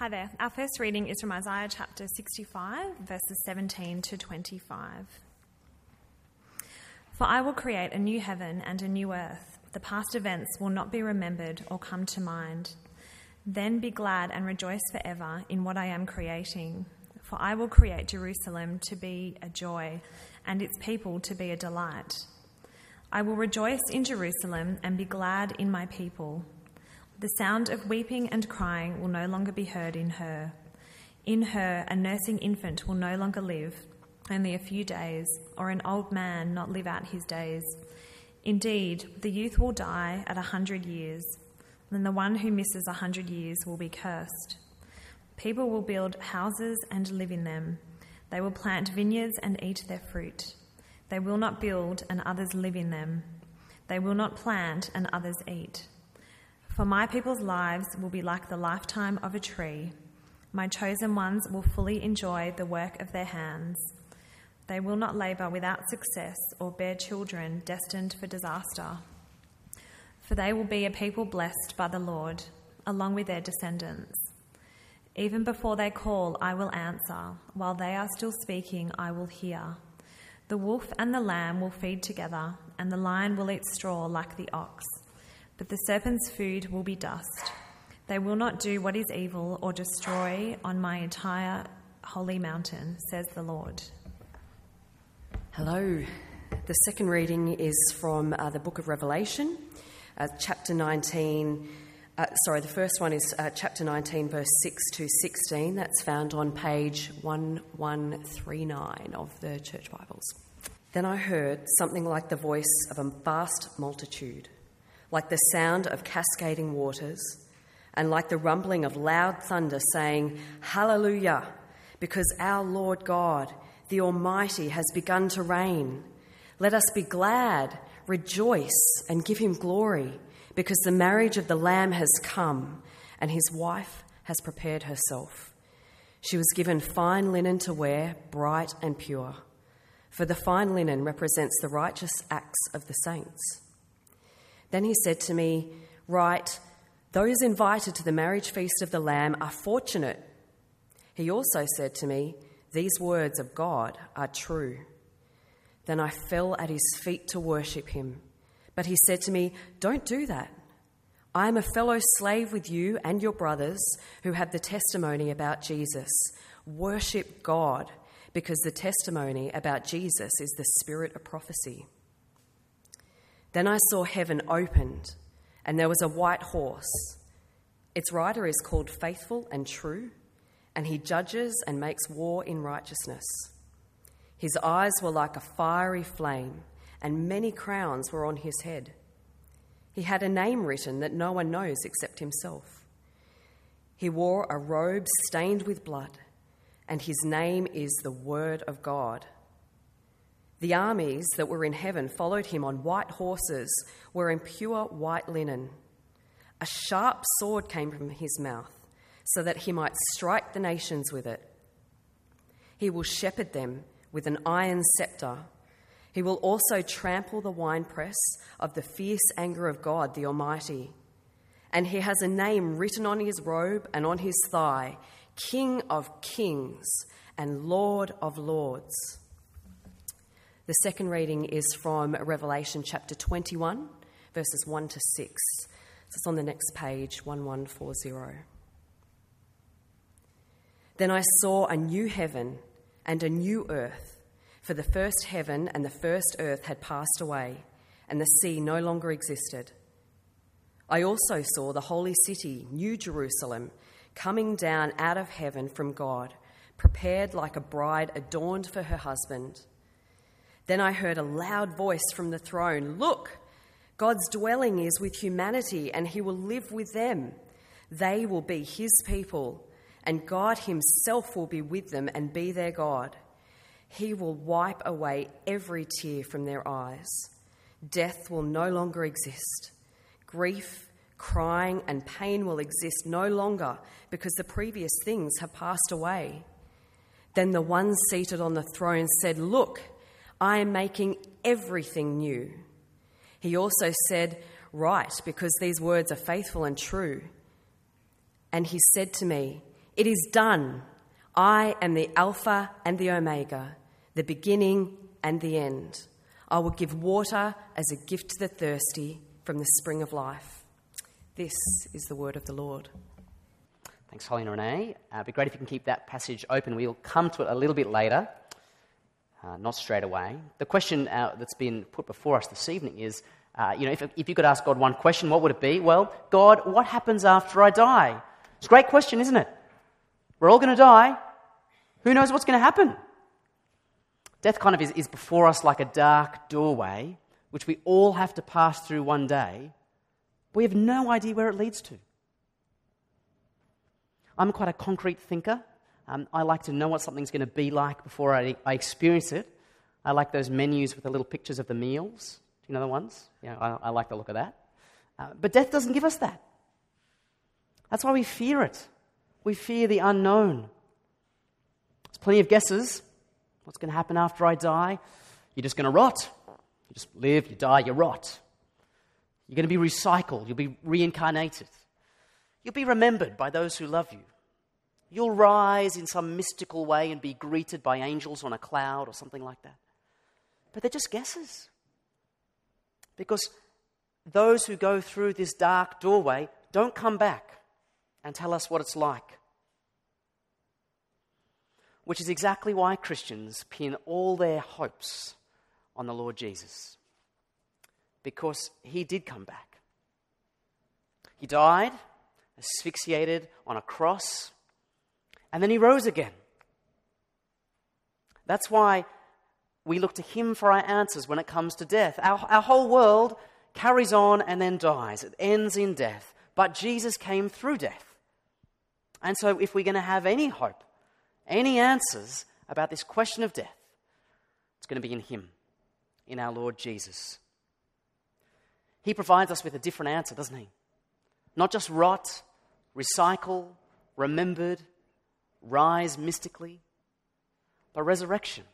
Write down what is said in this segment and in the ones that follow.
Hi there. Our first reading is from Isaiah chapter 65, verses 17 to 25. For I will create a new heaven and a new earth. The past events will not be remembered or come to mind. Then be glad and rejoice forever in what I am creating. For I will create Jerusalem to be a joy and its people to be a delight. I will rejoice in Jerusalem and be glad in my people. The sound of weeping and crying will no longer be heard in her. In her, a nursing infant will no longer live, only a few days, or an old man not live out his days. Indeed, the youth will die at 100 years, and the one who misses 100 years will be cursed. People will build houses and live in them. They will plant vineyards and eat their fruit. They will not build, and others live in them. They will not plant, and others eat. For my people's lives will be like the lifetime of a tree. My chosen ones will fully enjoy the work of their hands. They will not labour without success or bear children destined for disaster. For they will be a people blessed by the Lord, along with their descendants. Even before they call, I will answer. While they are still speaking, I will hear. The wolf and the lamb will feed together, and the lion will eat straw like the ox. But the serpent's food will be dust. They will not do what is evil or destroy on my entire holy mountain, says the Lord. Hello. The second reading is from the book of Revelation, chapter 19. The first one is chapter 19, verse 6 to 16. That's found on page 1139 of the Church Bibles. Then I heard something like the voice of a vast multitude, like the sound of cascading waters, and like the rumbling of loud thunder, saying, Hallelujah, because our Lord God, the Almighty, has begun to reign. Let us be glad, rejoice, and give him glory, because the marriage of the Lamb has come, and his wife has prepared herself. She was given fine linen to wear, bright and pure, for the fine linen represents the righteous acts of the saints. Then he said to me, Write, those invited to the marriage feast of the Lamb are fortunate. He also said to me, These words of God are true. Then I fell at his feet to worship him. But he said to me, Don't do that. I am a fellow slave with you and your brothers who have the testimony about Jesus. Worship God, because the testimony about Jesus is the spirit of prophecy. Then I saw heaven opened, and there was a white horse. Its rider is called Faithful and True, and he judges and makes war in righteousness. His eyes were like a fiery flame, and many crowns were on his head. He had a name written that no one knows except himself. He wore a robe stained with blood, and his name is the Word of God. The armies that were in heaven followed him on white horses, wearing pure white linen. A sharp sword came from his mouth, so that he might strike the nations with it. He will shepherd them with an iron scepter. He will also trample the winepress of the fierce anger of God the Almighty. And he has a name written on his robe and on his thigh, King of Kings and Lord of Lords. The second reading is from Revelation chapter 21, verses 1 to 6. So it's on the next page, 1140. Then I saw a new heaven and a new earth, for the first heaven and the first earth had passed away, and the sea no longer existed. I also saw the holy city, New Jerusalem, coming down out of heaven from God, prepared like a bride adorned for her husband. Then I heard a loud voice from the throne, Look, God's dwelling is with humanity, and he will live with them. They will be his people, and God himself will be with them and be their God. He will wipe away every tear from their eyes. Death will no longer exist. Grief, crying, and pain will exist no longer, because the previous things have passed away. Then the one seated on the throne said, Look, I am making everything new. He also said, Write, because these words are faithful and true. And he said to me, It is done. I am the Alpha and the Omega, the beginning and the end. I will give water as a gift to the thirsty from the spring of life. This is the word of the Lord. Thanks, Holly and Renee. It'd be great if you can keep that passage open. We'll come to it a little bit later, not straight away. The question that's been put before us this evening is, if you could ask God one question, what would it be? Well, God, what happens after I die? It's a great question, isn't it? We're all going to die. Who knows what's going to happen? Death kind of is before us like a dark doorway, which we all have to pass through one day. We have no idea where it leads to. I'm quite a concrete thinker. I like to know what something's going to be like before I experience it. I like those menus with the little pictures of the meals. Do you know the ones? Yeah, I like the look of that. But death doesn't give us that. That's why we fear it. We fear the unknown. There's plenty of guesses. What's going to happen after I die? You're just going to rot. You just live, you die, you rot. You're going to be recycled. You'll be reincarnated. You'll be remembered by those who love you. You'll rise in some mystical way and be greeted by angels on a cloud or something like that. But they're just guesses. Because those who go through this dark doorway don't come back and tell us what it's like. Which is exactly why Christians pin all their hopes on the Lord Jesus. Because he did come back. He died, asphyxiated on a cross, and then he rose again. That's why we look to him for our answers when it comes to death. Our whole world carries on and then dies. It ends in death. But Jesus came through death. And so if we're going to have any hope, any answers about this question of death, it's going to be in him, in our Lord Jesus. He provides us with a different answer, doesn't he? Not just rot, recycle, remembered, rise mystically, but resurrection.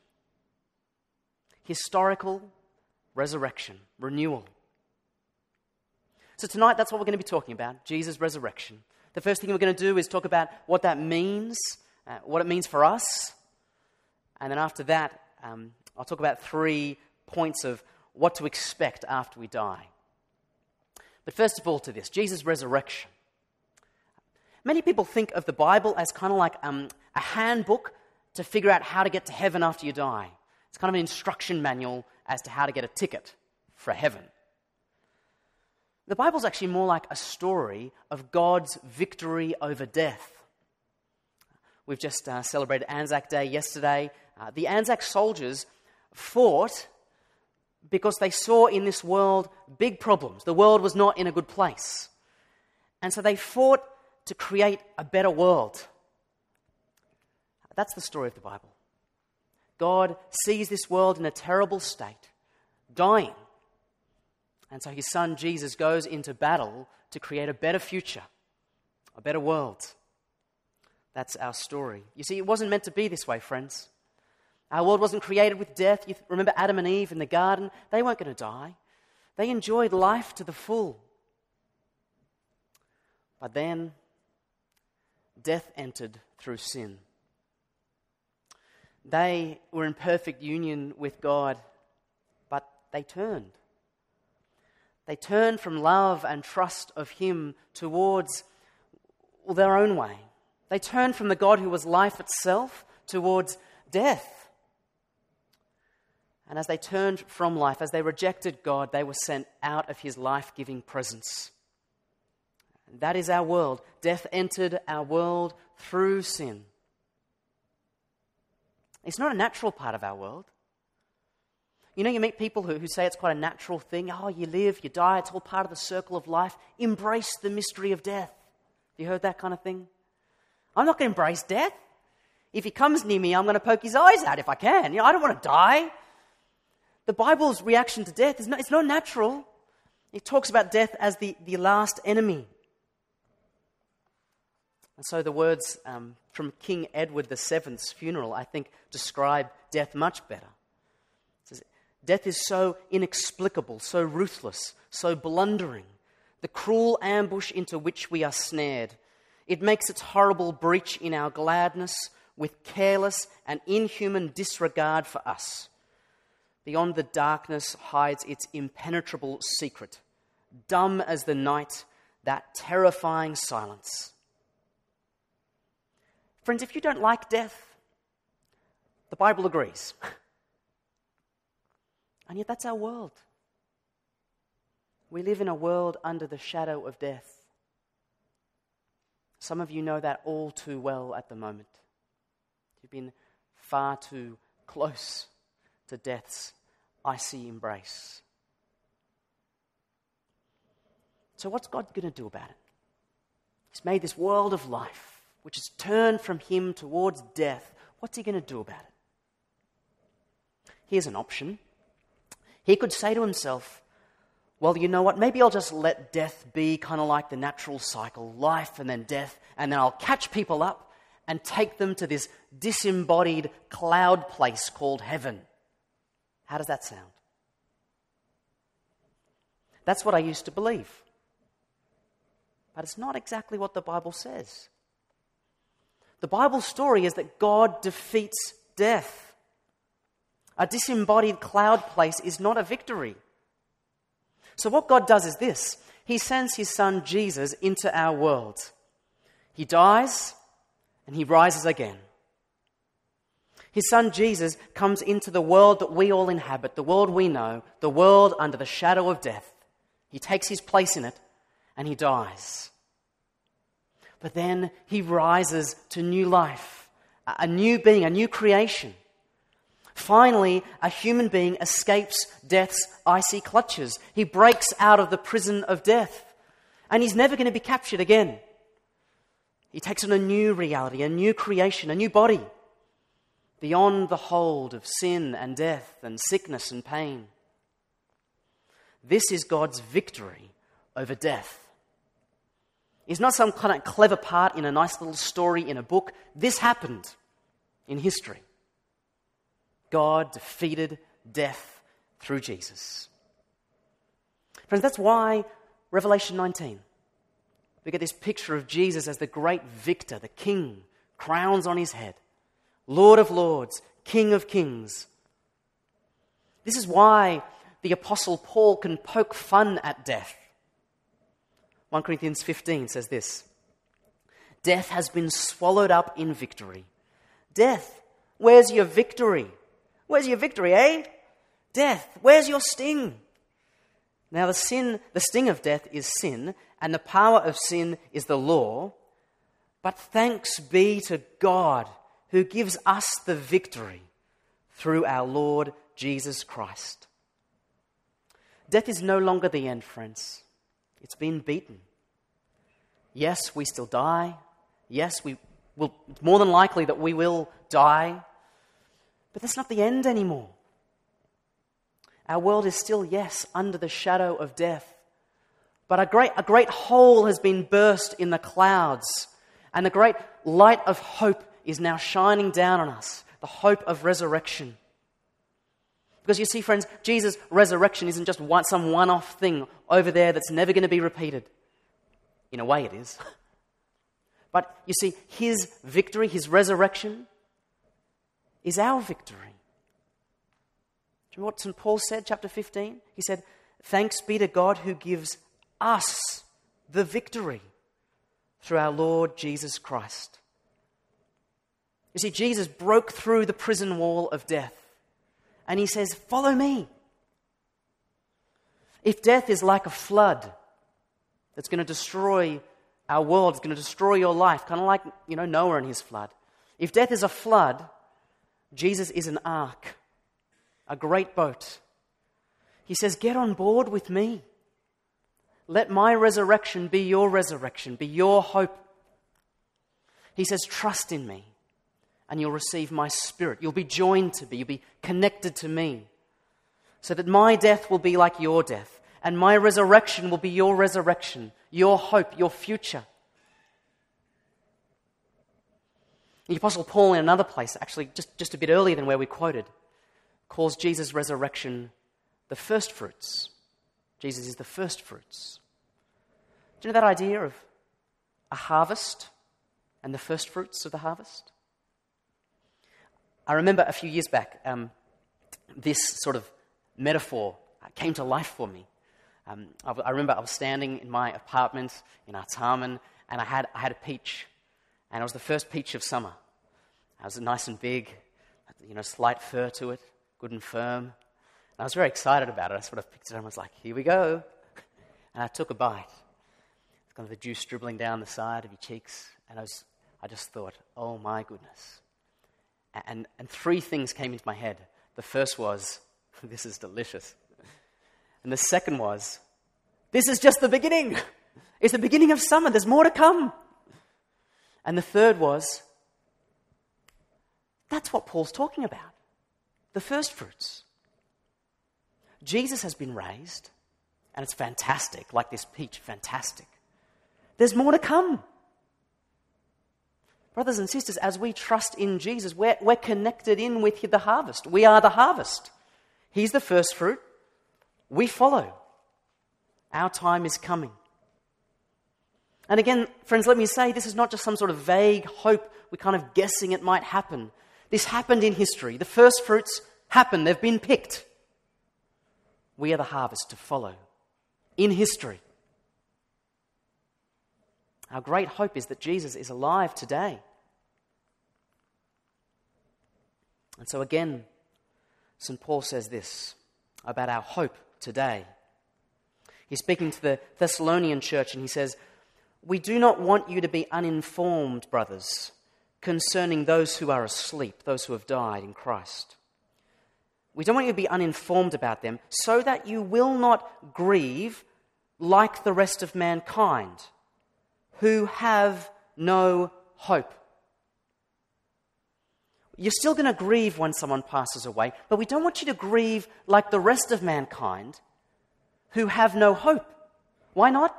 Historical resurrection, renewal. So tonight, that's what we're going to be talking about, Jesus' resurrection. The first thing we're going to do is talk about what that means, what it means for us. And then after that, I'll talk about 3 points of what to expect after we die. But first of all, to this, Jesus' resurrection. Many people think of the Bible as kind of like a handbook to figure out how to get to heaven after you die. It's kind of an instruction manual as to how to get a ticket for heaven. The Bible's actually more like a story of God's victory over death. We've just celebrated Anzac Day yesterday. The Anzac soldiers fought because they saw in this world big problems. The world was not in a good place. And so they fought to create a better world. That's the story of the Bible. God sees this world in a terrible state, dying. And so his son Jesus goes into battle to create a better future, a better world. That's our story. You see, it wasn't meant to be this way, friends. Our world wasn't created with death. You remember Adam and Eve in the garden? They weren't going to die. They enjoyed life to the full. But then death entered through sin. They were in perfect union with God, but they turned. They turned from love and trust of him towards their own way. They turned from the God who was life itself towards death. And as they turned from life, as they rejected God, they were sent out of his life-giving presence. That is our world. Death entered our world through sin. It's not a natural part of our world. You know, you meet people who say it's quite a natural thing. Oh, you live, you die, it's all part of the circle of life. Embrace the mystery of death. You heard that kind of thing? I'm not going to embrace death. If he comes near me, I'm going to poke his eyes out if I can. You know, I don't want to die. The Bible's reaction to death is it's not natural. It talks about death as the last enemy. And so the words from King Edward VII's funeral, I think, describe death much better. It says, death is so inexplicable, so ruthless, so blundering, the cruel ambush into which we are snared. It makes its horrible breach in our gladness with careless and inhuman disregard for us. Beyond the darkness hides its impenetrable secret, dumb as the night, that terrifying silence. Friends, if you don't like death, the Bible agrees. And yet that's our world. We live in a world under the shadow of death. Some of you know that all too well at the moment. You've been far too close to death's icy embrace. So what's God going to do about it? He's made this world of life, which is turned from him towards death. What's he going to do about it? Here's an option. He could say to himself, well, you know what, maybe I'll just let death be kind of like the natural cycle, life and then death, and then I'll catch people up and take them to this disembodied cloud place called heaven. How does that sound? That's what I used to believe. But it's not exactly what the Bible says. The Bible story is that God defeats death. A disembodied cloud place is not a victory. So what God does is this. He sends his son Jesus into our world. He dies and he rises again. His son Jesus comes into the world that we all inhabit, the world we know, the world under the shadow of death. He takes his place in it. And he dies. But then he rises to new life, a new being, a new creation. Finally, a human being escapes death's icy clutches. He breaks out of the prison of death, and he's never going to be captured again. He takes on a new reality, a new creation, a new body, beyond the hold of sin and death and sickness and pain. This is God's victory over death. It's not some kind of clever part in a nice little story in a book. This happened in history. God defeated death through Jesus. Friends, that's why Revelation 19, we get this picture of Jesus as the great victor, the king, crowns on his head, Lord of lords, King of kings. This is why the Apostle Paul can poke fun at death. 1 Corinthians 15 says this, "Death has been swallowed up in victory. Death, where's your victory? Where's your victory, eh? Death, where's your sting?" Now the sting of death is sin, and the power of sin is the law. But thanks be to God who gives us the victory through our Lord Jesus Christ. Death is no longer the end, friends. It's been beaten. Yes, we still die. Yes, we will, it's more than likely that we will die. But that's not the end anymore. Our world is still, yes, under the shadow of death. But a great hole has been burst in the clouds. And the great light of hope is now shining down on us. The hope of resurrection. Because you see, friends, Jesus' resurrection isn't just some one-off thing over there that's never going to be repeated. In a way it is. But you see, his victory, his resurrection, is our victory. Do you remember what St. Paul said, chapter 15? He said, "Thanks be to God who gives us the victory through our Lord Jesus Christ." You see, Jesus broke through the prison wall of death. And he says, "Follow me." If death is like a flood that's going to destroy our world, it's going to destroy your life, kind of like, Noah and his flood. If death is a flood, Jesus is an ark, a great boat. He says, "Get on board with me. Let my resurrection be your resurrection, be your hope." He says, "Trust in me. And you'll receive my spirit. You'll be joined to me. You'll be connected to me. So that my death will be like your death. And my resurrection will be your resurrection. Your hope, your future." The Apostle Paul in another place, actually just a bit earlier than where we quoted, calls Jesus' resurrection the first fruits. Jesus is the first fruits. Do you know that idea of a harvest? and the first fruits of the harvest? I remember a few years back, this sort of metaphor came to life for me. I remember I was standing in my apartment in Artarmon, and I had a peach, and it was the first peach of summer. It was nice and big, slight fur to it, good and firm. And I was very excited about it. I sort of picked it up and was like, here we go. And I took a bite. It's kind of the juice dribbling down the side of your cheeks, and I just thought, oh my goodness. And three things came into my head. The first was, this is delicious. And the second was, this is just the beginning. It's the beginning of summer. There's more to come. And the third was, that's what Paul's talking about. The first fruits. Jesus has been raised, and it's fantastic, like this peach, fantastic. There's more to come. Brothers and sisters, as we trust in Jesus, we're connected in with the harvest. We are the harvest. He's the first fruit. We follow. Our time is coming. And again, friends, let me say, this is not just some sort of vague hope we're kind of guessing it might happen. This happened in history. The first fruits happened. They've been picked. We are the harvest to follow in history. Our great hope is that Jesus is alive today. And so again, St. Paul says this about our hope today. He's speaking to the Thessalonian church, and he says, we do not want you to be uninformed, brothers, concerning those who are asleep, those who have died in Christ. We don't want you to be uninformed about them, so that you will not grieve like the rest of mankind, who have no hope. You're still going to grieve when someone passes away, but we don't want you to grieve like the rest of mankind, who have no hope. Why not?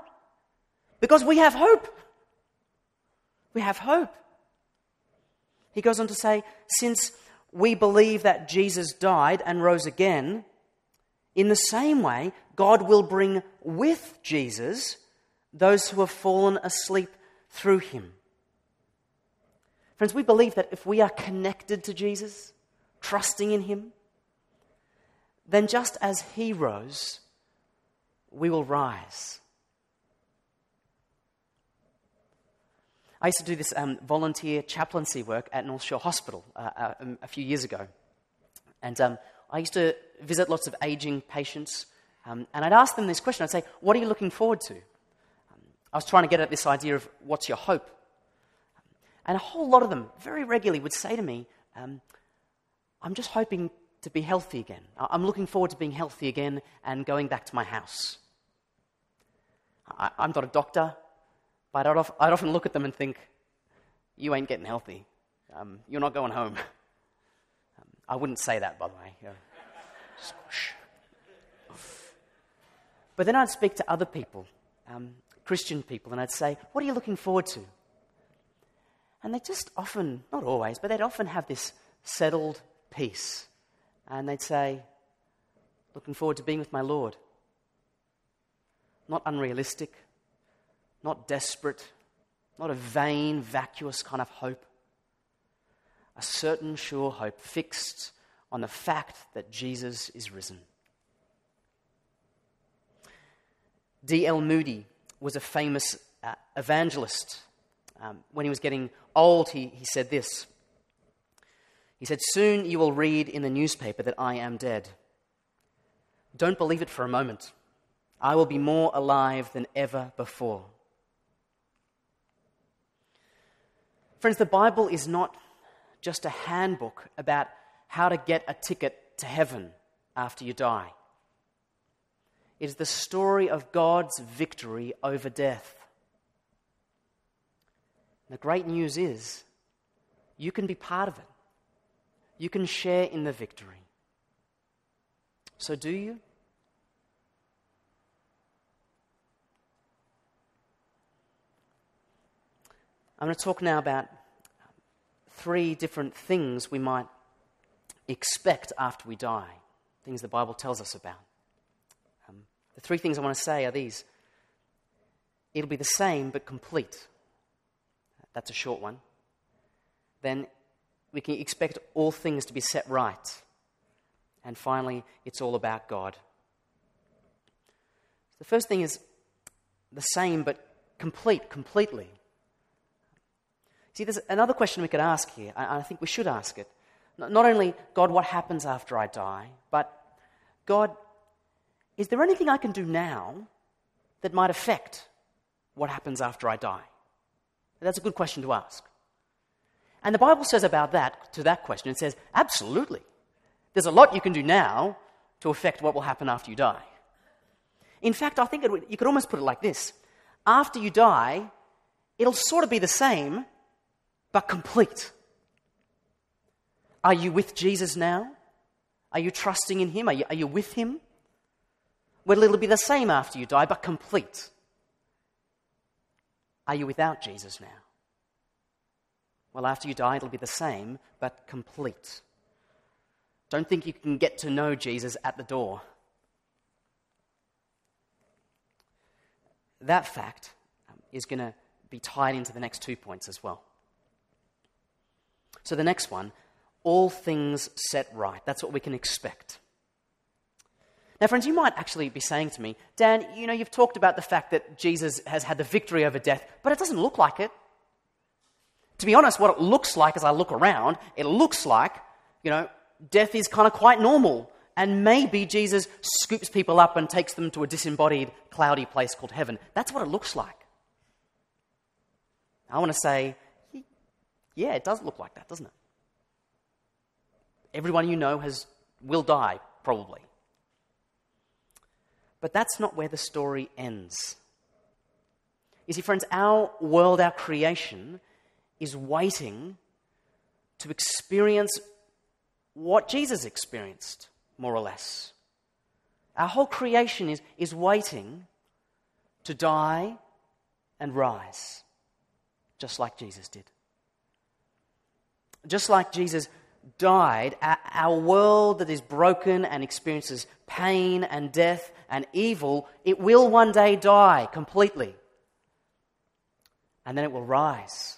Because we have hope. We have hope. He goes on to say, since we believe that Jesus died and rose again, in the same way, God will bring with Jesus those who have fallen asleep through him. Friends, we believe that if we are connected to Jesus, trusting in him, then just as he rose, we will rise. I used to do this volunteer chaplaincy work at North Shore Hospital a few years ago. And I used to visit lots of aging patients, and I'd ask them this question. I'd say, what are you looking forward to? I was trying to get at this idea of what's your hope. And a whole lot of them very regularly would say to me, I'm just hoping to be healthy again. I'm looking forward to being healthy again and going back to my house. I'm not a doctor, but I'd often look at them and think, you ain't getting healthy. You're not going home. I wouldn't say that, by the way. But then I'd speak to other people, Christian people, and I'd say, what are you looking forward to? And they just often, not always, but they'd often have this settled peace. And they'd say, looking forward to being with my Lord. Not unrealistic, not desperate, not a vain, vacuous kind of hope. A certain, sure hope fixed on the fact that Jesus is risen. D.L. Moody was a famous evangelist. When he was getting old, he said this. He said, soon you will read in the newspaper that I am dead. Don't believe it for a moment. I will be more alive than ever before. Friends, the Bible is not just a handbook about how to get a ticket to heaven after you die. It is the story of God's victory over death. The great news is, you can be part of it. You can share in the victory. So do you? I'm going to talk now about three different things we might expect after we die, things the Bible tells us about. The three things I want to say are these. It'll be the same but complete. That's a short one. then we can expect all things to be set right. And finally, it's all about God. The first thing is the same but completely. See, there's another question we could ask here, and I think we should ask it. Not only, God, what happens after I die, but, God, is there anything I can do now that might affect what happens after I die? That's a good question to ask. And the Bible says about that, to that question, it says, absolutely. There's a lot you can do now to affect what will happen after you die. In fact, I think you could almost put it like this. After you die, it'll sort of be the same, but complete. Are you with Jesus now? Are you trusting in him? Are you with him? Well, it'll be the same after you die, but complete. Are you without Jesus now? Well, after you die, it'll be the same, but complete. Don't think you can get to know Jesus at the door. That fact is going to be tied into the next 2 points as well. So the next one, all things set right. That's what we can expect. Now, friends, you might actually be saying to me, Dan, you've talked about the fact that Jesus has had the victory over death, but it doesn't look like it. To be honest, what it looks like as I look around, it looks like, death is kind of quite normal. And maybe Jesus scoops people up and takes them to a disembodied, cloudy place called heaven. That's what it looks like. I want to say, yeah, it does look like that, doesn't it? Everyone will die, probably. But that's not where the story ends. You see, friends, our world, our creation, is waiting to experience what Jesus experienced, more or less. Our whole creation is waiting to die and rise, just like Jesus did. Just like Jesus died, our world that is broken and experiences pain and death and evil, it will one day die completely. And then it will rise.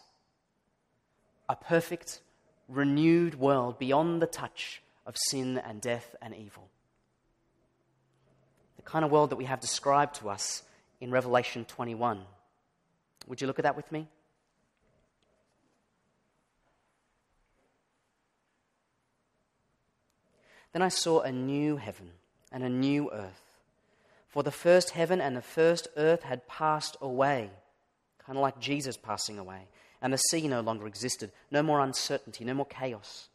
A perfect, renewed world beyond the touch of sin and death and evil. The kind of world that we have described to us in Revelation 21. Would you look at that with me? Then I saw a new heaven and a new earth. For the first heaven and the first earth had passed away, kind of like Jesus passing away, and the sea no longer existed. No more uncertainty, no more chaos.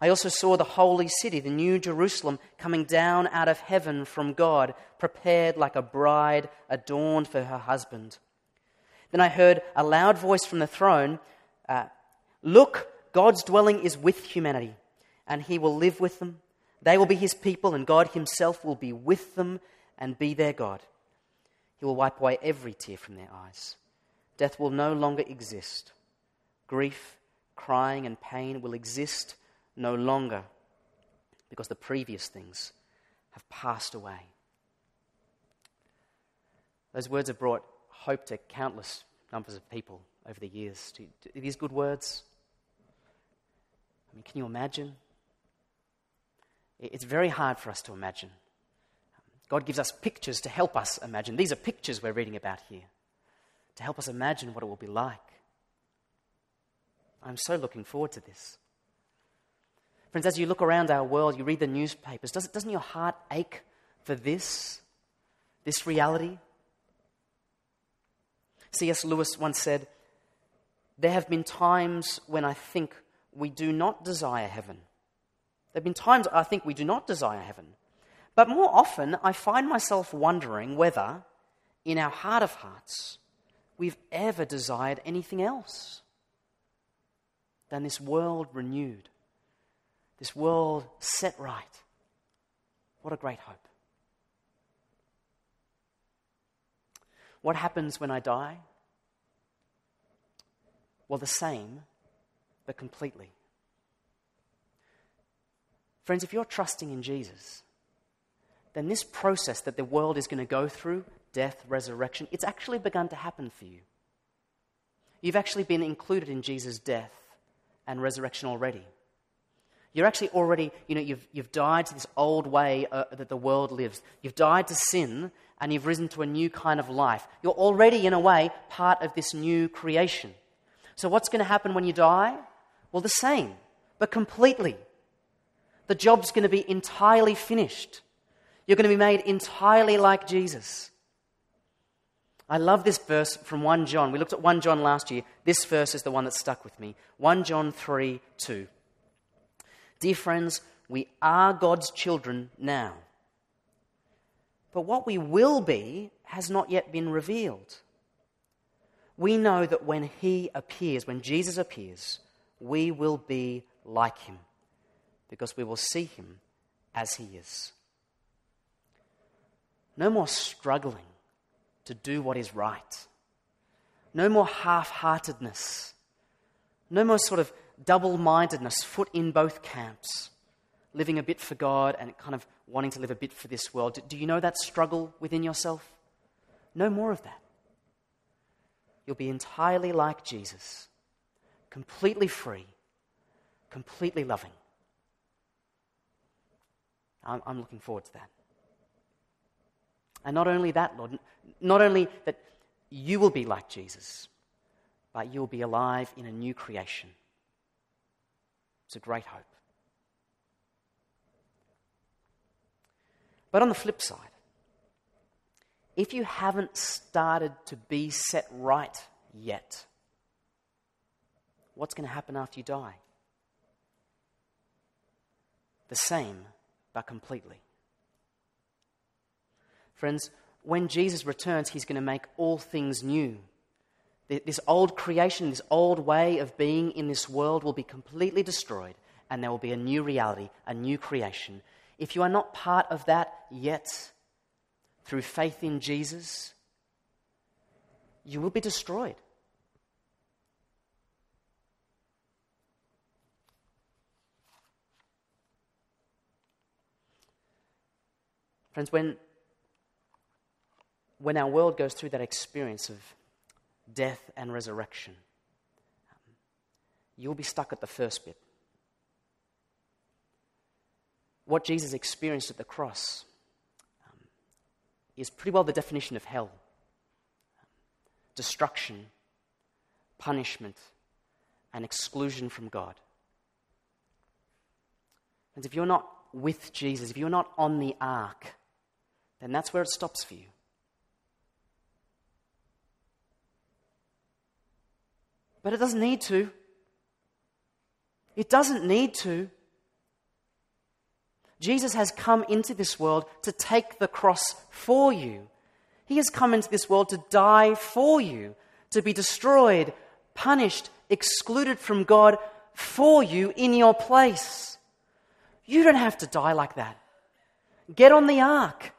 I also saw the holy city, the new Jerusalem, coming down out of heaven from God, prepared like a bride adorned for her husband. Then I heard a loud voice from the throne, Look, God's dwelling is with humanity, and he will live with them. They will be his people, and God himself will be with them and be their God. He will wipe away every tear from their eyes. Death will no longer exist. Grief, crying, and pain will exist no longer, because the previous things have passed away. Those words have brought hope to countless numbers of people over the years. Are these good words? I mean, can you imagine? It's very hard for us to imagine. God gives us pictures to help us imagine. These are pictures we're reading about here, to help us imagine what it will be like. I'm so looking forward to this. Friends, as you look around our world, you read the newspapers, doesn't your heart ache for this reality? C.S. Lewis once said, "There have been times when I think we do not desire heaven. There have been times I think we do not desire heaven. But more often, I find myself wondering whether, in our heart of hearts, we've ever desired anything else than this world renewed, this world set right." What a great hope. What happens when I die? Well, the same, but completely. Friends, if you're trusting in Jesus, then this process that the world is going to go through, death, resurrection, it's actually begun to happen for you. You've actually been included in Jesus' death and resurrection already. You're actually already, you've died to this old way that the world lives. You've died to sin and you've risen to a new kind of life. You're already, in a way, part of this new creation. So what's going to happen when you die? Well, the same, but completely. The job's going to be entirely finished. You're going to be made entirely like Jesus. I love this verse from 1 John. We looked at 1 John last year. This verse is the one that stuck with me. 1 John 3:2. Dear friends, we are God's children now. But what we will be has not yet been revealed. We know that when he appears, when Jesus appears, we will be like him because we will see him as he is. No more struggling to do what is right. No more half-heartedness. No more sort of double-mindedness, foot in both camps, living a bit for God and kind of wanting to live a bit for this world. Do you know that struggle within yourself? No more of that. You'll be entirely like Jesus, completely free, completely loving. I'm looking forward to that. And not only that, Lord, not only that you will be like Jesus, but you'll be alive in a new creation. It's a great hope. But on the flip side, if you haven't started to be set right yet, what's going to happen after you die? The same, but completely. Friends, when Jesus returns, he's going to make all things new. This old creation, this old way of being in this world will be completely destroyed, and there will be a new reality, a new creation. If you are not part of that yet, through faith in Jesus, you will be destroyed. Friends, when our world goes through that experience of death and resurrection, you'll be stuck at the first bit. What Jesus experienced at the cross is pretty well the definition of hell. Destruction, punishment, and exclusion from God. And if you're not with Jesus, if you're not on the ark, then that's where it stops for you. But it doesn't need to. It doesn't need to. Jesus has come into this world to take the cross for you. He has come into this world to die for you, to be destroyed, punished, excluded from God for you in your place. You don't have to die like that. Get on the ark.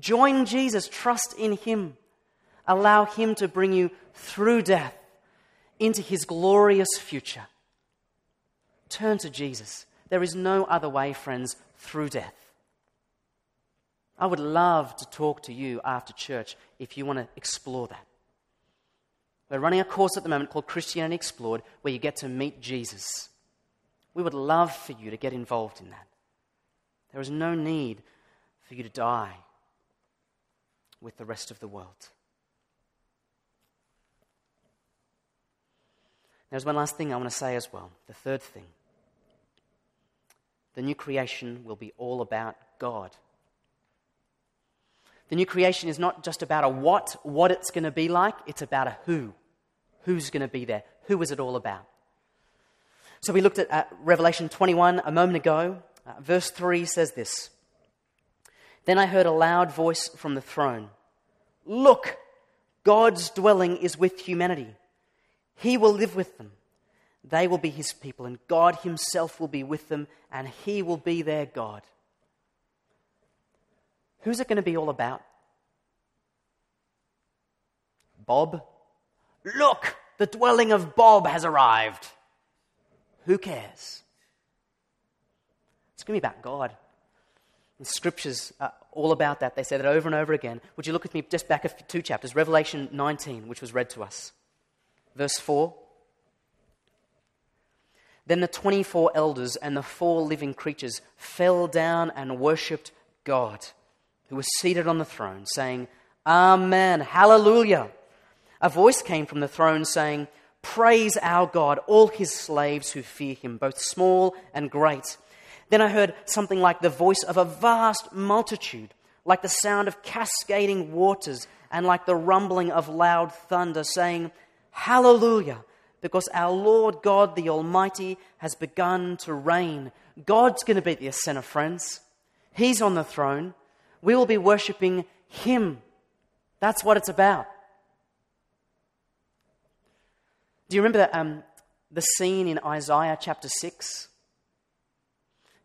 Join Jesus. Trust in him. Allow him to bring you through death into his glorious future. Turn to Jesus. There is no other way, friends, through death. I would love to talk to you after church if you want to explore that. We're running a course at the moment called Christianity Explored, where you get to meet Jesus. We would love for you to get involved in that. There is no need for you to die with the rest of the world. There's one last thing I want to say as well, the third thing. The new creation will be all about God. The new creation is not just about a what it's going to be like, it's about a who. Who's going to be there? Who is it all about? So we looked at Revelation 21 a moment ago. Verse 3 says this, "Then I heard a loud voice from the throne, 'Look, God's dwelling is with humanity. He will live with them. They will be his people, and God himself will be with them, and he will be their God.'" Who's it going to be all about? Bob? Look, the dwelling of Bob has arrived. Who cares? It's going to be about God. The scriptures are all about that. They say that over and over again. Would you look with me just back a two chapters, Revelation 19, which was read to us. Verse 4, Then the 24 elders and the 4 living creatures fell down and worshipped God, who was seated on the throne, saying, Amen, hallelujah. A voice came from the throne saying, Praise our God, all his slaves who fear him, both small and great. Then I heard something like the voice of a vast multitude, like the sound of cascading waters and like the rumbling of loud thunder, saying, Hallelujah, because our Lord God, the Almighty, has begun to reign. God's going to be the center, friends. He's on the throne. We will be worshiping him. That's what it's about. Do you remember the scene in Isaiah chapter 6?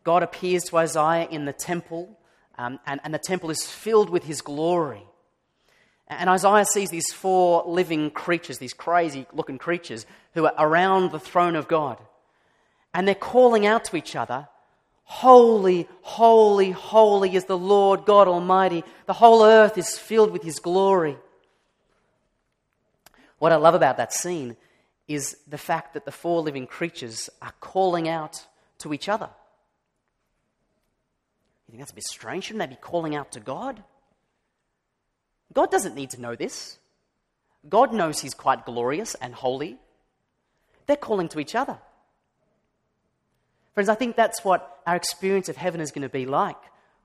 God appears to Isaiah in the temple, and the temple is filled with his glory. And Isaiah sees these 4 living creatures, these crazy-looking creatures, who are around the throne of God. And they're calling out to each other, Holy, holy, holy is the Lord God Almighty. The whole earth is filled with his glory. What I love about that scene is the fact that the 4 living creatures are calling out to each other. You think that's a bit strange? Shouldn't they be calling out to God? God doesn't need to know this. God knows he's quite glorious and holy. They're calling to each other. Friends, I think that's what our experience of heaven is going to be like.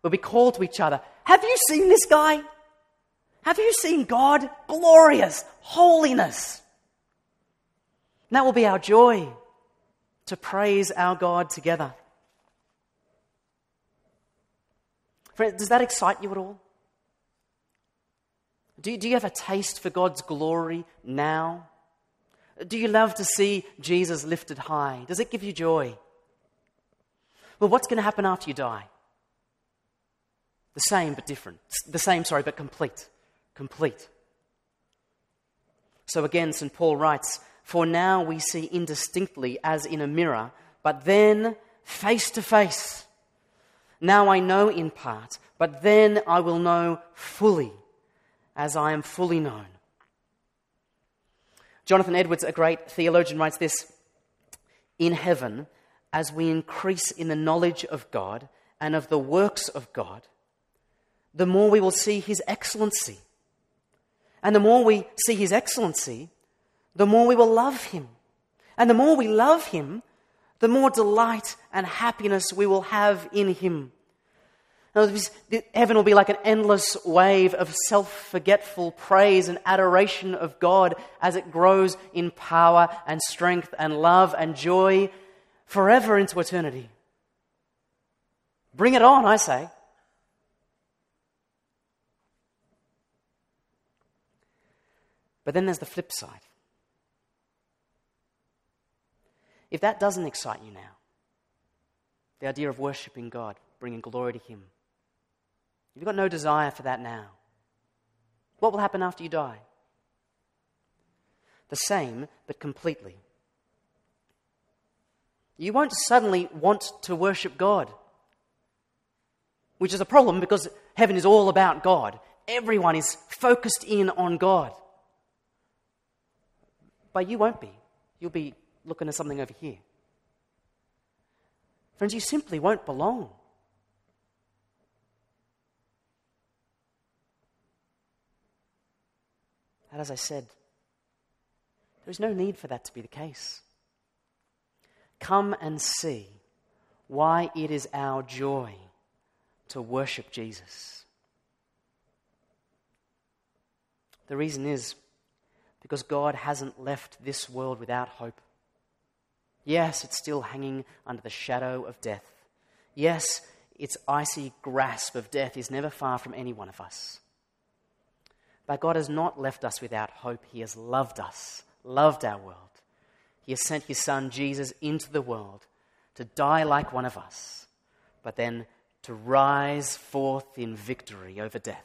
We'll be called to each other. Have you seen this guy? Have you seen God? Glorious holiness. And that will be our joy, to praise our God together. Friends, does that excite you at all? Do you have a taste for God's glory now? Do you love to see Jesus lifted high? Does it give you joy? Well, what's going to happen after you die? The same but different. But complete. Complete. So again, St. Paul writes, For now we see indistinctly as in a mirror, but then face to face. Now I know in part, but then I will know fully, as I am fully known. Jonathan Edwards, a great theologian, writes this, In heaven, as we increase in the knowledge of God and of the works of God, the more we will see his excellency. And the more we see his excellency, the more we will love him. And the more we love him, the more delight and happiness we will have in him. Now, heaven will be like an endless wave of self-forgetful praise and adoration of God as it grows in power and strength and love and joy forever into eternity. Bring it on, I say. But then there's the flip side. If that doesn't excite you now, the idea of worshipping God, bringing glory to him, if you've got no desire for that now, what will happen after you die? The same, but completely. You won't suddenly want to worship God, which is a problem because heaven is all about God. Everyone is focused in on God. But you won't be. You'll be looking at something over here. Friends, you simply won't belong. And as I said, there is no need for that to be the case. Come and see why it is our joy to worship Jesus. The reason is because God hasn't left this world without hope. Yes, it's still hanging under the shadow of death. Yes, its icy grasp of death is never far from any one of us. But God has not left us without hope. He has loved us, loved our world. He has sent his son Jesus into the world to die like one of us, but then to rise forth in victory over death.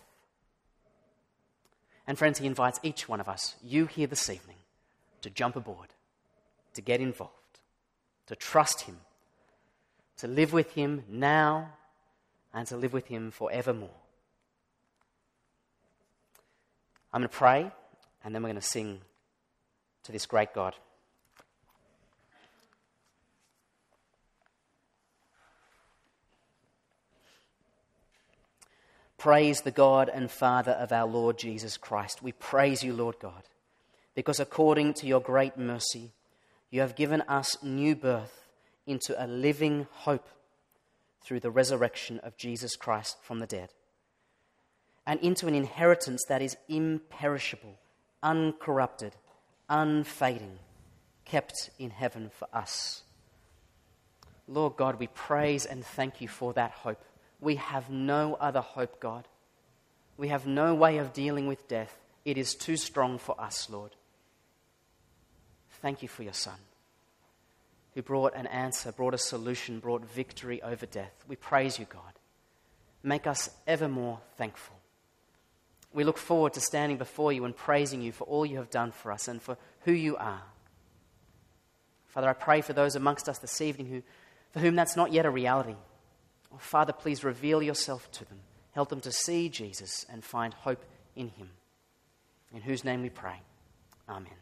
And friends, he invites each one of us, you here this evening, to jump aboard, to get involved, to trust him, to live with him now, and to live with him forevermore. I'm going to pray, and then we're going to sing to this great God. Praise the God and Father of our Lord Jesus Christ. We praise you, Lord God, because according to your great mercy, you have given us new birth into a living hope through the resurrection of Jesus Christ from the dead, and into an inheritance that is imperishable, uncorrupted, unfading, kept in heaven for us. Lord God, we praise and thank you for that hope. We have no other hope, God. We have no way of dealing with death. It is too strong for us, Lord. Thank you for your Son, who brought an answer, brought a solution, brought victory over death. We praise you, God. Make us ever more thankful. We look forward to standing before you and praising you for all you have done for us and for who you are. Father, I pray for those amongst us this evening for whom that's not yet a reality. Oh, Father, please reveal yourself to them. Help them to see Jesus and find hope in him. In whose name we pray. Amen.